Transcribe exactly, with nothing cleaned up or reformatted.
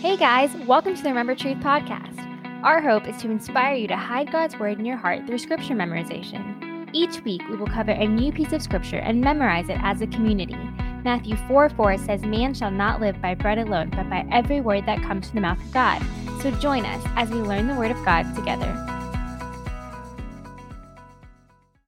Hey guys, welcome to the Remember Truth Podcast. Our hope is to inspire you to hide God's word in your heart through scripture memorization. Each week, we will cover a new piece of scripture and memorize it as a community. Matthew four four says, "Man shall not live by bread alone, but by every word that comes from the mouth of God." So join us as we learn the word of God together.